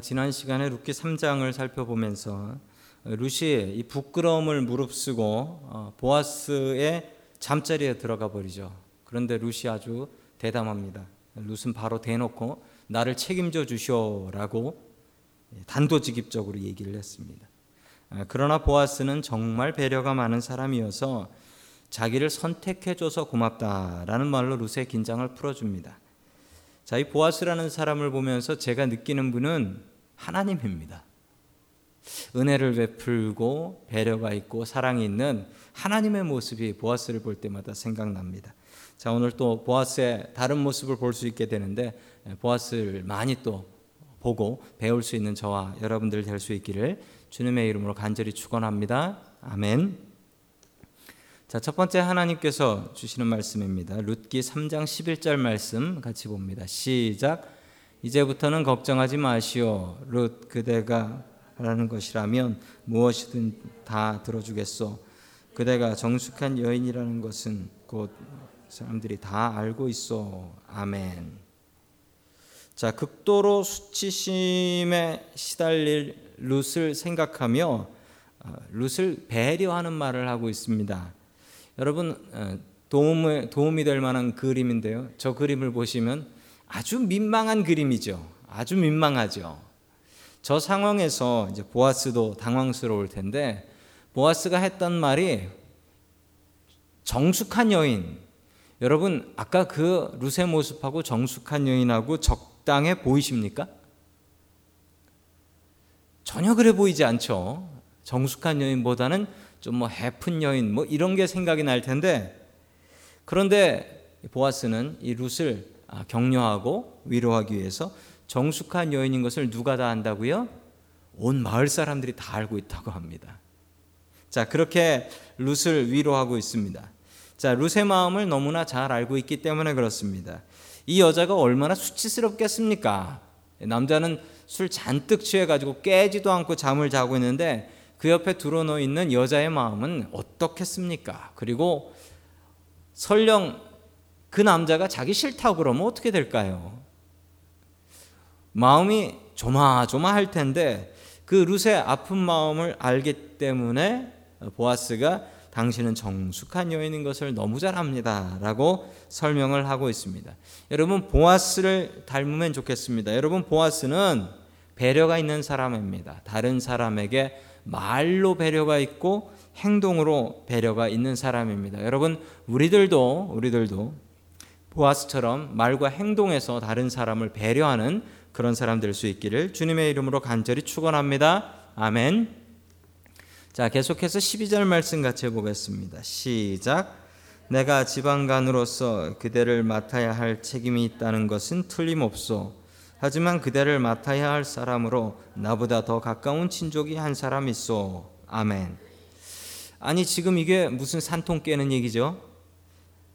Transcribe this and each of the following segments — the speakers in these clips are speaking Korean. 지난 시간에 룻기 3장을 살펴보면서 룻이 이 부끄러움을 무릅쓰고 보아스의 잠자리에 들어가 버리죠. 그런데 룻이 아주 대담합니다. 룻은 바로 대놓고 나를 책임져 주시오라고 단도직입적으로 얘기를 했습니다. 그러나 보아스는 정말 배려가 많은 사람이어서 자기를 선택해줘서 고맙다라는 말로 룻의 긴장을 풀어줍니다. 자, 이 보아스라는 사람을 보면서 제가 느끼는 분은 하나님입니다. 은혜를 베풀고 배려가 있고 사랑이 있는 하나님의 모습이 보아스를 볼 때마다 생각납니다. 자, 오늘 또 보아스의 다른 모습을 볼 수 있게 되는데 보아스를 많이 또 보고 배울 수 있는 저와 여러분들 될 수 있기를 주님의 이름으로 간절히 축원합니다. 아멘. 자, 첫 번째 하나님께서 주시는 말씀입니다. 룻기 3장 11절 말씀 같이 봅니다. 시작. 이제부터는 걱정하지 마시오. 룻, 그대가 하라는 것이라면 무엇이든 다 들어주겠소. 그대가 정숙한 여인이라는 것은 곧 사람들이 다 알고 있어. 아멘. 자, 극도로 수치심에 시달릴 룻을 생각하며 룻을 배려하는 말을 하고 있습니다. 여러분, 도움이 될 만한 그림인데요. 저 그림을 보시면 아주 민망한 그림이죠. 아주 민망하죠. 저 상황에서 이제 보아스도 당황스러울 텐데 보아스가 했던 말이 정숙한 여인. 여러분, 아까 그 룻의 모습하고 정숙한 여인하고 적당해 보이십니까? 전혀 그래 보이지 않죠. 정숙한 여인보다는 좀 해픈 여인 이런 게 생각이 날 텐데, 그런데 보아스는 이 룻을 격려하고 위로하기 위해서 정숙한 여인인 것을 누가 다 안다고요? 온 마을 사람들이 다 알고 있다고 합니다. 자, 그렇게 룻을 위로하고 있습니다. 자, 룻의 마음을 너무나 잘 알고 있기 때문에 그렇습니다. 이 여자가 얼마나 수치스럽겠습니까? 남자는 술 잔뜩 취해가지고 깨지도 않고 잠을 자고 있는데 그 옆에 드러누워 있는 여자의 마음은 어떻겠습니까? 그리고 설령 그 남자가 자기 싫다고 그러면 어떻게 될까요? 마음이 조마조마할 텐데 그 룻의 아픈 마음을 알기 때문에 보아스가 당신은 정숙한 여인인 것을 너무 잘 압니다 라고 설명을 하고 있습니다. 여러분, 보아스를 닮으면 좋겠습니다. 여러분, 보아스는 배려가 있는 사람입니다. 다른 사람에게 말로 배려가 있고 행동으로 배려가 있는 사람입니다. 여러분, 우리들도 보아스처럼 말과 행동에서 다른 사람을 배려하는 그런 사람 될 수 있기를 주님의 이름으로 간절히 축원합니다. 아멘. 자, 계속해서 12절 말씀 같이 보겠습니다. 시작. 내가 지방관으로서 그대를 맡아야 할 책임이 있다는 것은 틀림없소. 하지만 그대를 맡아야 할 사람으로 나보다 더 가까운 친족이 한 사람 있소. 아멘. 아니, 지금 이게 무슨 산통 깨는 얘기죠?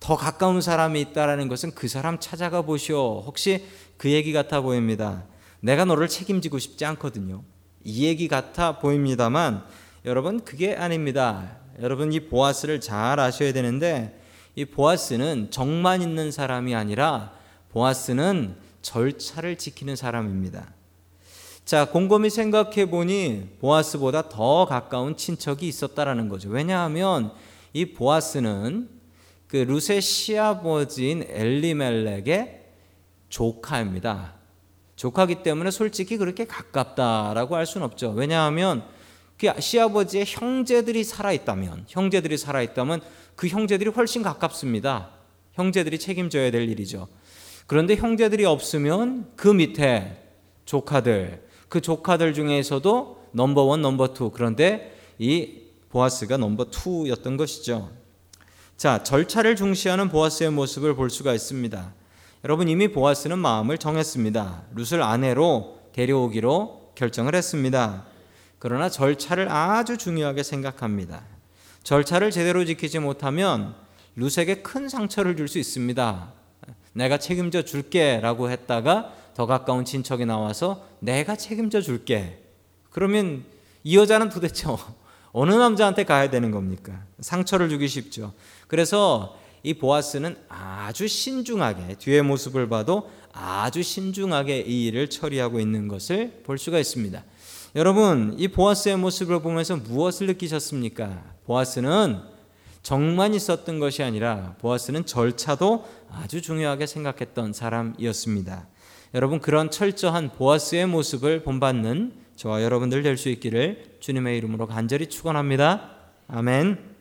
더 가까운 사람이 있다라는 것은 그 사람 찾아가 보시오. 혹시 그 얘기 같아 보입니다. 내가 너를 책임지고 싶지 않거든요. 이 얘기 같아 보입니다만 여러분, 그게 아닙니다. 여러분, 이 보아스를 잘 아셔야 되는데 이 보아스는 정만 있는 사람이 아니라 보아스는 절차를 지키는 사람입니다. 자, 곰곰이 생각해보니 보아스보다 더 가까운 친척이 있었다라는 거죠. 왜냐하면 이 보아스는 그 룻의 시아버지인 엘리멜렉의 조카입니다. 조카이기 때문에 솔직히 그렇게 가깝다라고 할 수는 없죠. 왜냐하면 그 시아버지의 형제들이 살아있다면 그 형제들이 훨씬 가깝습니다. 형제들이 책임져야 될 일이죠. 그런데 형제들이 없으면 그 밑에 조카들 중에서도 넘버 1, 넘버 2, 그런데 이 보아스가 넘버 2였던 것이죠. 자, 절차를 중시하는 보아스의 모습을 볼 수가 있습니다. 여러분, 이미 보아스는 마음을 정했습니다. 룻을 아내로 데려오기로 결정을 했습니다. 그러나 절차를 아주 중요하게 생각합니다. 절차를 제대로 지키지 못하면 룻에게 큰 상처를 줄 수 있습니다. 내가 책임져 줄게 라고 했다가 더 가까운 친척이 나와서 내가 책임져 줄게. 그러면 이 여자는 도대체 어느 남자한테 가야 되는 겁니까? 상처를 주기 쉽죠. 그래서 이 보아스는 아주 신중하게, 뒤의 모습을 봐도 아주 신중하게 이 일을 처리하고 있는 것을 볼 수가 있습니다. 여러분, 이 보아스의 모습을 보면서 무엇을 느끼셨습니까? 보아스는 정만 있었던 것이 아니라 보아스는 절차도 아주 중요하게 생각했던 사람이었습니다. 여러분, 그런 철저한 보아스의 모습을 본받는 저와 여러분들 될 수 있기를 주님의 이름으로 간절히 축원합니다. 아멘.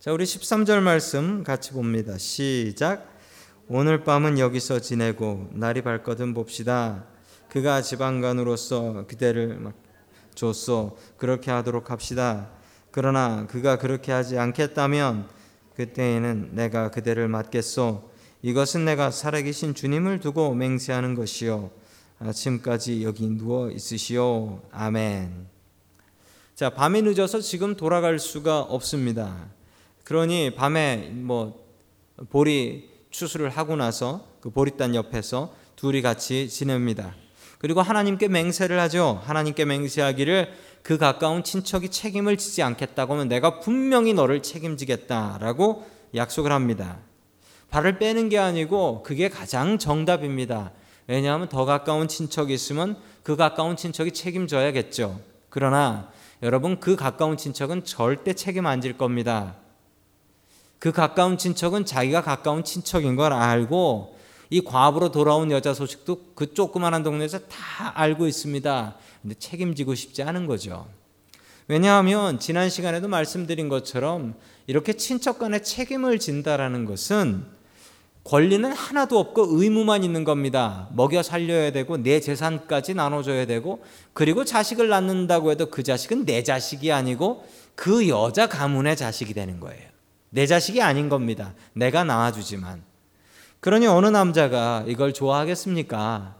자, 우리 13절 말씀 같이 봅니다. 시작. 오늘 밤은 여기서 지내고 날이 밝거든 봅시다. 그가 지방관으로서 그대를 줬소. 그렇게 하도록 합시다. 그러나 그가 그렇게 하지 않겠다면 그때에는 내가 그대를 맡겠소. 이것은 내가 살아계신 주님을 두고 맹세하는 것이요, 아침까지 여기 누워 있으시오. 아멘. 자, 밤이 늦어서 지금 돌아갈 수가 없습니다. 그러니 밤에 보리 추수를 하고 나서 그 보리단 옆에서 둘이 같이 지냅니다. 그리고 하나님께 맹세를 하죠. 하나님께 맹세하기를, 그 가까운 친척이 책임을 지지 않겠다고 하면 내가 분명히 너를 책임지겠다라고 약속을 합니다. 발을 빼는 게 아니고 그게 가장 정답입니다. 왜냐하면 더 가까운 친척이 있으면 그 가까운 친척이 책임져야겠죠. 그러나 여러분, 그 가까운 친척은 절대 책임 안 질 겁니다. 그 가까운 친척은 자기가 가까운 친척인 걸 알고, 이 과부로 돌아온 여자 소식도 그 조그마한 동네에서 다 알고 있습니다. 근데 책임지고 싶지 않은 거죠. 왜냐하면 지난 시간에도 말씀드린 것처럼 이렇게 친척 간에 책임을 진다라는 것은 권리는 하나도 없고 의무만 있는 겁니다. 먹여 살려야 되고 내 재산까지 나눠줘야 되고, 그리고 자식을 낳는다고 해도 그 자식은 내 자식이 아니고 그 여자 가문의 자식이 되는 거예요. 내 자식이 아닌 겁니다. 내가 낳아주지만. 그러니 어느 남자가 이걸 좋아하겠습니까?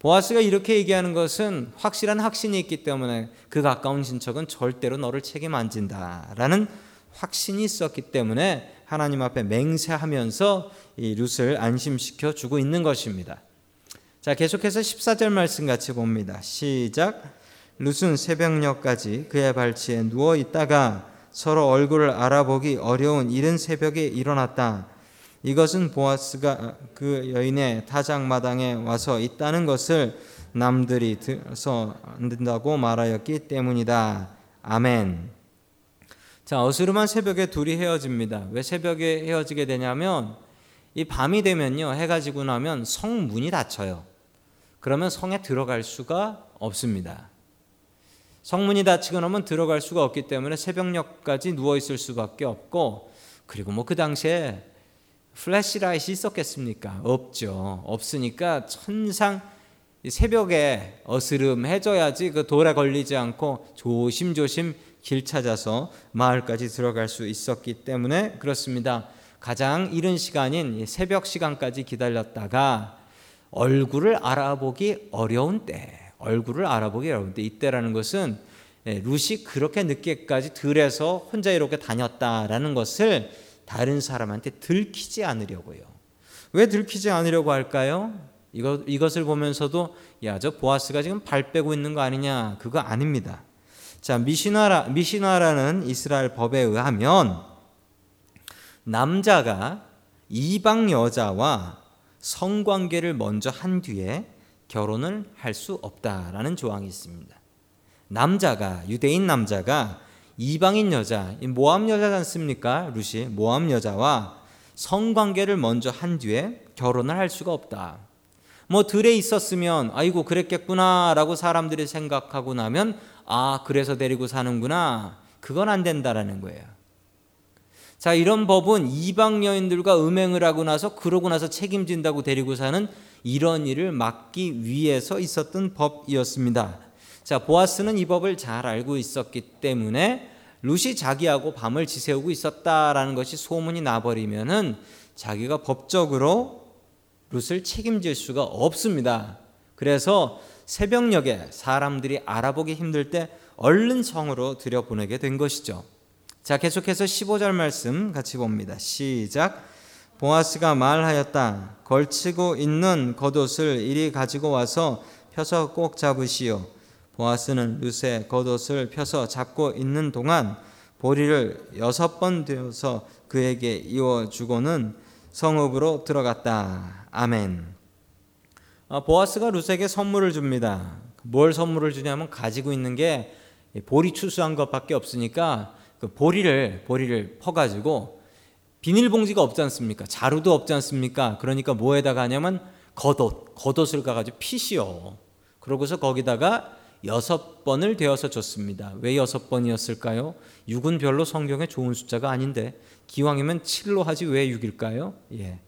보아스가 이렇게 얘기하는 것은 확실한 확신이 있기 때문에 그 가까운 친척은 절대로 너를 책임 안 진다라는 확신이 있었기 때문에 하나님 앞에 맹세하면서 이 룻을 안심시켜 주고 있는 것입니다. 자, 계속해서 14절 말씀 같이 봅니다. 시작. 룻은 새벽녘까지 그의 발치에 누워 있다가 서로 얼굴을 알아보기 어려운 이른 새벽에 일어났다. 이것은 보아스가 그 여인의 타작마당에 와서 있다는 것을 남들이 들어서 안 된다고 말하였기 때문이다. 아멘. 자, 어스름한 새벽에 둘이 헤어집니다. 왜 새벽에 헤어지게 되냐면, 이 밤이 되면요, 해가 지고 나면 성문이 닫혀요. 그러면 성에 들어갈 수가 없습니다. 성문이 닫히고 나면 들어갈 수가 없기 때문에 새벽녘까지 누워있을 수밖에 없고, 그리고 그 당시에 플래시라이트이 있었겠습니까? 없죠. 없으니까 천상 새벽에 어스름해져야지 그 돌에 걸리지 않고 조심조심 길 찾아서 마을까지 들어갈 수 있었기 때문에 그렇습니다. 가장 이른 시간인 새벽 시간까지 기다렸다가 얼굴을 알아보기 어려운 때, 얼굴을 알아보기 어려운 때, 이때라는 것은 룻이 그렇게 늦게까지 들에서 혼자 이렇게 다녔다라는 것을 다른 사람한테 들키지 않으려고요. 왜 들키지 않으려고 할까요? 이것을 보면서도, 야, 저 보아스가 지금 발 빼고 있는 거 아니냐? 그거 아닙니다. 자, 미시나라는 이스라엘 법에 의하면 남자가 이방 여자와 성관계를 먼저 한 뒤에 결혼을 할 수 없다라는 조항이 있습니다. 남자가, 유대인 남자가 이방인 여자, 모함 여자지 않습니까? 룻이 모함 여자와 성관계를 먼저 한 뒤에 결혼을 할 수가 없다. 들에 있었으면 아이고 그랬겠구나 라고 사람들이 생각하고 나면, 아, 그래서 데리고 사는구나, 그건 안 된다라는 거예요. 자, 이런 법은 이방 여인들과 음행을 하고 나서, 그러고 나서 책임진다고 데리고 사는 이런 일을 막기 위해서 있었던 법이었습니다. 자, 보아스는 이 법을 잘 알고 있었기 때문에 룻이 자기하고 밤을 지새우고 있었다라는 것이 소문이 나버리면은 자기가 법적으로 룻을 책임질 수가 없습니다. 그래서 새벽녘에 사람들이 알아보기 힘들 때 얼른 성으로 들여보내게 된 것이죠. 자, 계속해서 15절 말씀 같이 봅니다. 시작. 보아스가 말하였다. 걸치고 있는 겉옷을 이리 가지고 와서 펴서 꼭 잡으시오. 보아스는 룻의 겉옷을 펴서 잡고 있는 동안 보리를 6번 되어서 그에게 이어주고는 성읍으로 들어갔다. 아멘. 보아스가 룻에게 선물을 줍니다. 뭘 선물을 주냐면 가지고 있는 게 보리 추수한 것밖에 없으니까 그 보리를 퍼가지고, 비닐봉지가 없지 않습니까? 자루도 없지 않습니까? 그러니까 뭐에다가 하냐면 겉옷을 가가지고 핏이요. 그러고서 거기다가 6번을 되어서 줬습니다. 왜 6번이었을까요? 6은 별로 성경에 좋은 숫자가 아닌데 기왕이면 7로 하지 왜 6일까요? 예.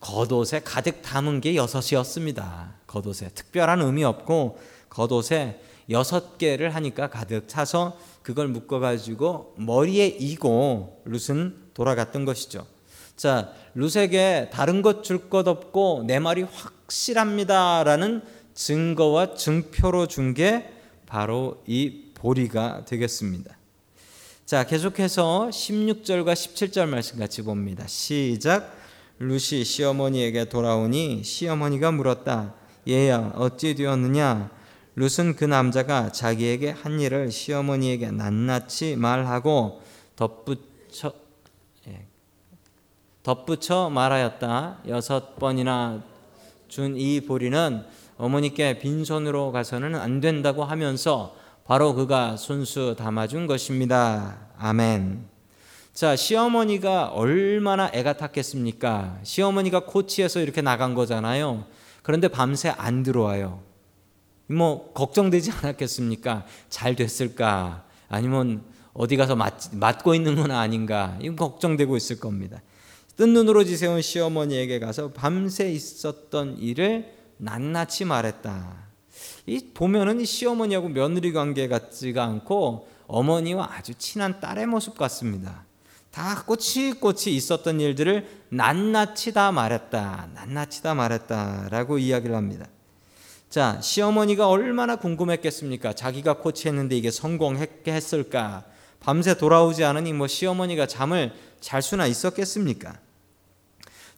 겉옷에 가득 담은 게 6이었습니다. 겉옷에 특별한 의미 없고 겉옷에 6개를 하니까 가득 차서 그걸 묶어가지고 머리에 이고 룻은 돌아갔던 것이죠. 자, 룻에게 다른 것 줄 것 없고 내 말이 확실합니다라는 증거와 증표로 준 게 바로 이 보리가 되겠습니다. 자, 계속해서 16절과 17절 말씀 같이 봅니다. 시작. 룻이 시어머니에게 돌아오니 시어머니가 물었다. 얘야, 어찌 되었느냐? 룻은 그 남자가 자기에게 한 일을 시어머니에게 낱낱이 말하고 덧붙여 말하였다. 6번이나 준 이 보리는 어머니께 빈손으로 가서는 안 된다고 하면서 바로 그가 손수 담아준 것입니다. 아멘. 자, 시어머니가 얼마나 애가 탔겠습니까? 시어머니가 코치에서 이렇게 나간 거잖아요. 그런데 밤새 안 들어와요. 뭐 걱정되지 않았겠습니까? 잘 됐을까? 아니면 어디 가서 맞고 있는 건 아닌가? 이거 걱정되고 있을 겁니다. 뜬 눈으로 지새운 시어머니에게 가서 밤새 있었던 일을 낱낱이 말했다. 이 보면은 시어머니하고 며느리 관계 같지가 않고 어머니와 아주 친한 딸의 모습 같습니다. 다 꼬치꼬치 있었던 일들을 낱낱이 다 말했다. 낱낱이 다 말했다라고 이야기를 합니다. 자, 시어머니가 얼마나 궁금했겠습니까? 자기가 코치했는데 이게 성공했을까? 밤새 돌아오지 않으니 뭐 시어머니가 잠을 잘 수나 있었겠습니까?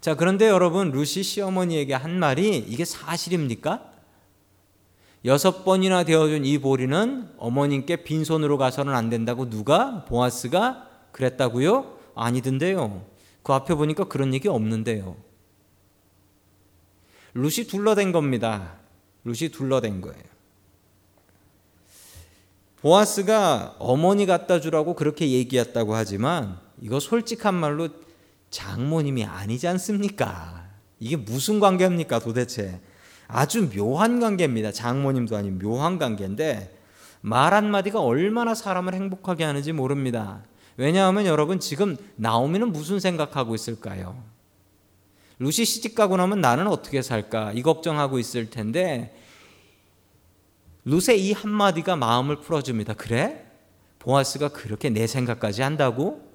자, 그런데 여러분, 룻이 시어머니에게 한 말이 이게 사실입니까? 6번이나 되어준 이 보리는 어머님께 빈손으로 가서는 안 된다고 누가? 보아스가 그랬다고요? 아니던데요. 그 앞에 보니까 그런 얘기 없는데요. 룻이 둘러댄 겁니다. 룻이 둘러댄 거예요. 보아스가 어머니 갖다 주라고 그렇게 얘기했다고 하지만 이거 솔직한 말로 장모님이 아니지 않습니까? 이게 무슨 관계입니까 도대체? 아주 묘한 관계입니다. 장모님도 아닌 묘한 관계인데 말 한마디가 얼마나 사람을 행복하게 하는지 모릅니다. 왜냐하면 여러분, 지금 나오미는 무슨 생각하고 있을까요? 룻이 시집가고 나면 나는 어떻게 살까? 이 걱정하고 있을 텐데 룻의 이 한마디가 마음을 풀어줍니다. 그래? 보아스가 그렇게 내 생각까지 한다고?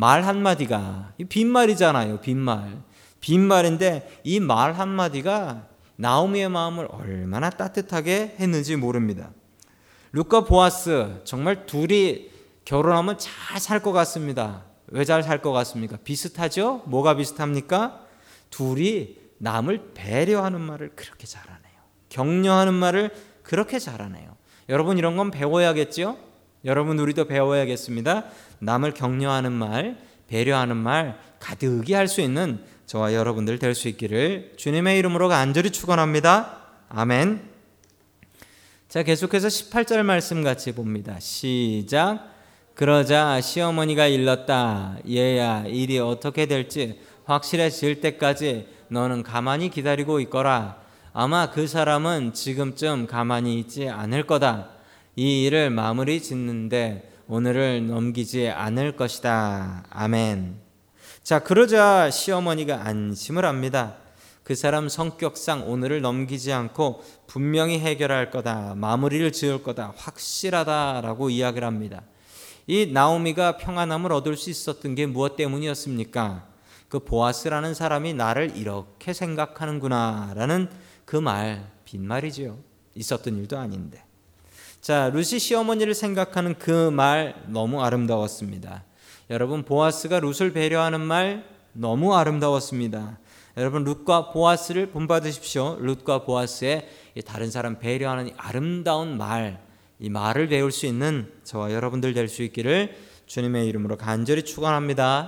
말 한마디가 빈말이잖아요. 빈말인데 이 말 한마디가 나오미의 마음을 얼마나 따뜻하게 했는지 모릅니다. 룻과 보아스 정말 둘이 결혼하면 잘 살 것 같습니다. 왜 잘 살 것 같습니까? 비슷하죠? 뭐가 비슷합니까? 둘이 남을 배려하는 말을 그렇게 잘하네요. 격려하는 말을 그렇게 잘하네요. 여러분, 이런 건 배워야겠지요? 여러분, 우리도 배워야겠습니다. 남을 격려하는 말, 배려하는 말 가득히 할 수 있는 저와 여러분들 될 수 있기를 주님의 이름으로 간절히 축원합니다. 아멘. 자, 계속해서 18절 말씀 같이 봅니다. 시작. 그러자 시어머니가 일렀다. 얘야, 일이 어떻게 될지 확실해질 때까지 너는 가만히 기다리고 있거라. 아마 그 사람은 지금쯤 가만히 있지 않을 거다. 이 일을 마무리 짓는데 오늘을 넘기지 않을 것이다. 아멘. 자, 그러자 시어머니가 안심을 합니다. 그 사람 성격상 오늘을 넘기지 않고 분명히 해결할 거다. 마무리를 지을 거다. 확실하다라고 이야기를 합니다. 이 나오미가 평안함을 얻을 수 있었던 게 무엇 때문이었습니까? 그 보아스라는 사람이 나를 이렇게 생각하는구나라는 그 말, 빈말이지요. 있었던 일도 아닌데. 자, 룻이 시어머니를 생각하는 그 말 너무 아름다웠습니다. 여러분, 보아스가 룻을 배려하는 말 너무 아름다웠습니다. 여러분, 룻과 보아스를 본받으십시오. 룻과 보아스의 다른 사람 배려하는 이 아름다운 말, 이 말을 배울 수 있는 저와 여러분들 될 수 있기를 주님의 이름으로 간절히 축원합니다.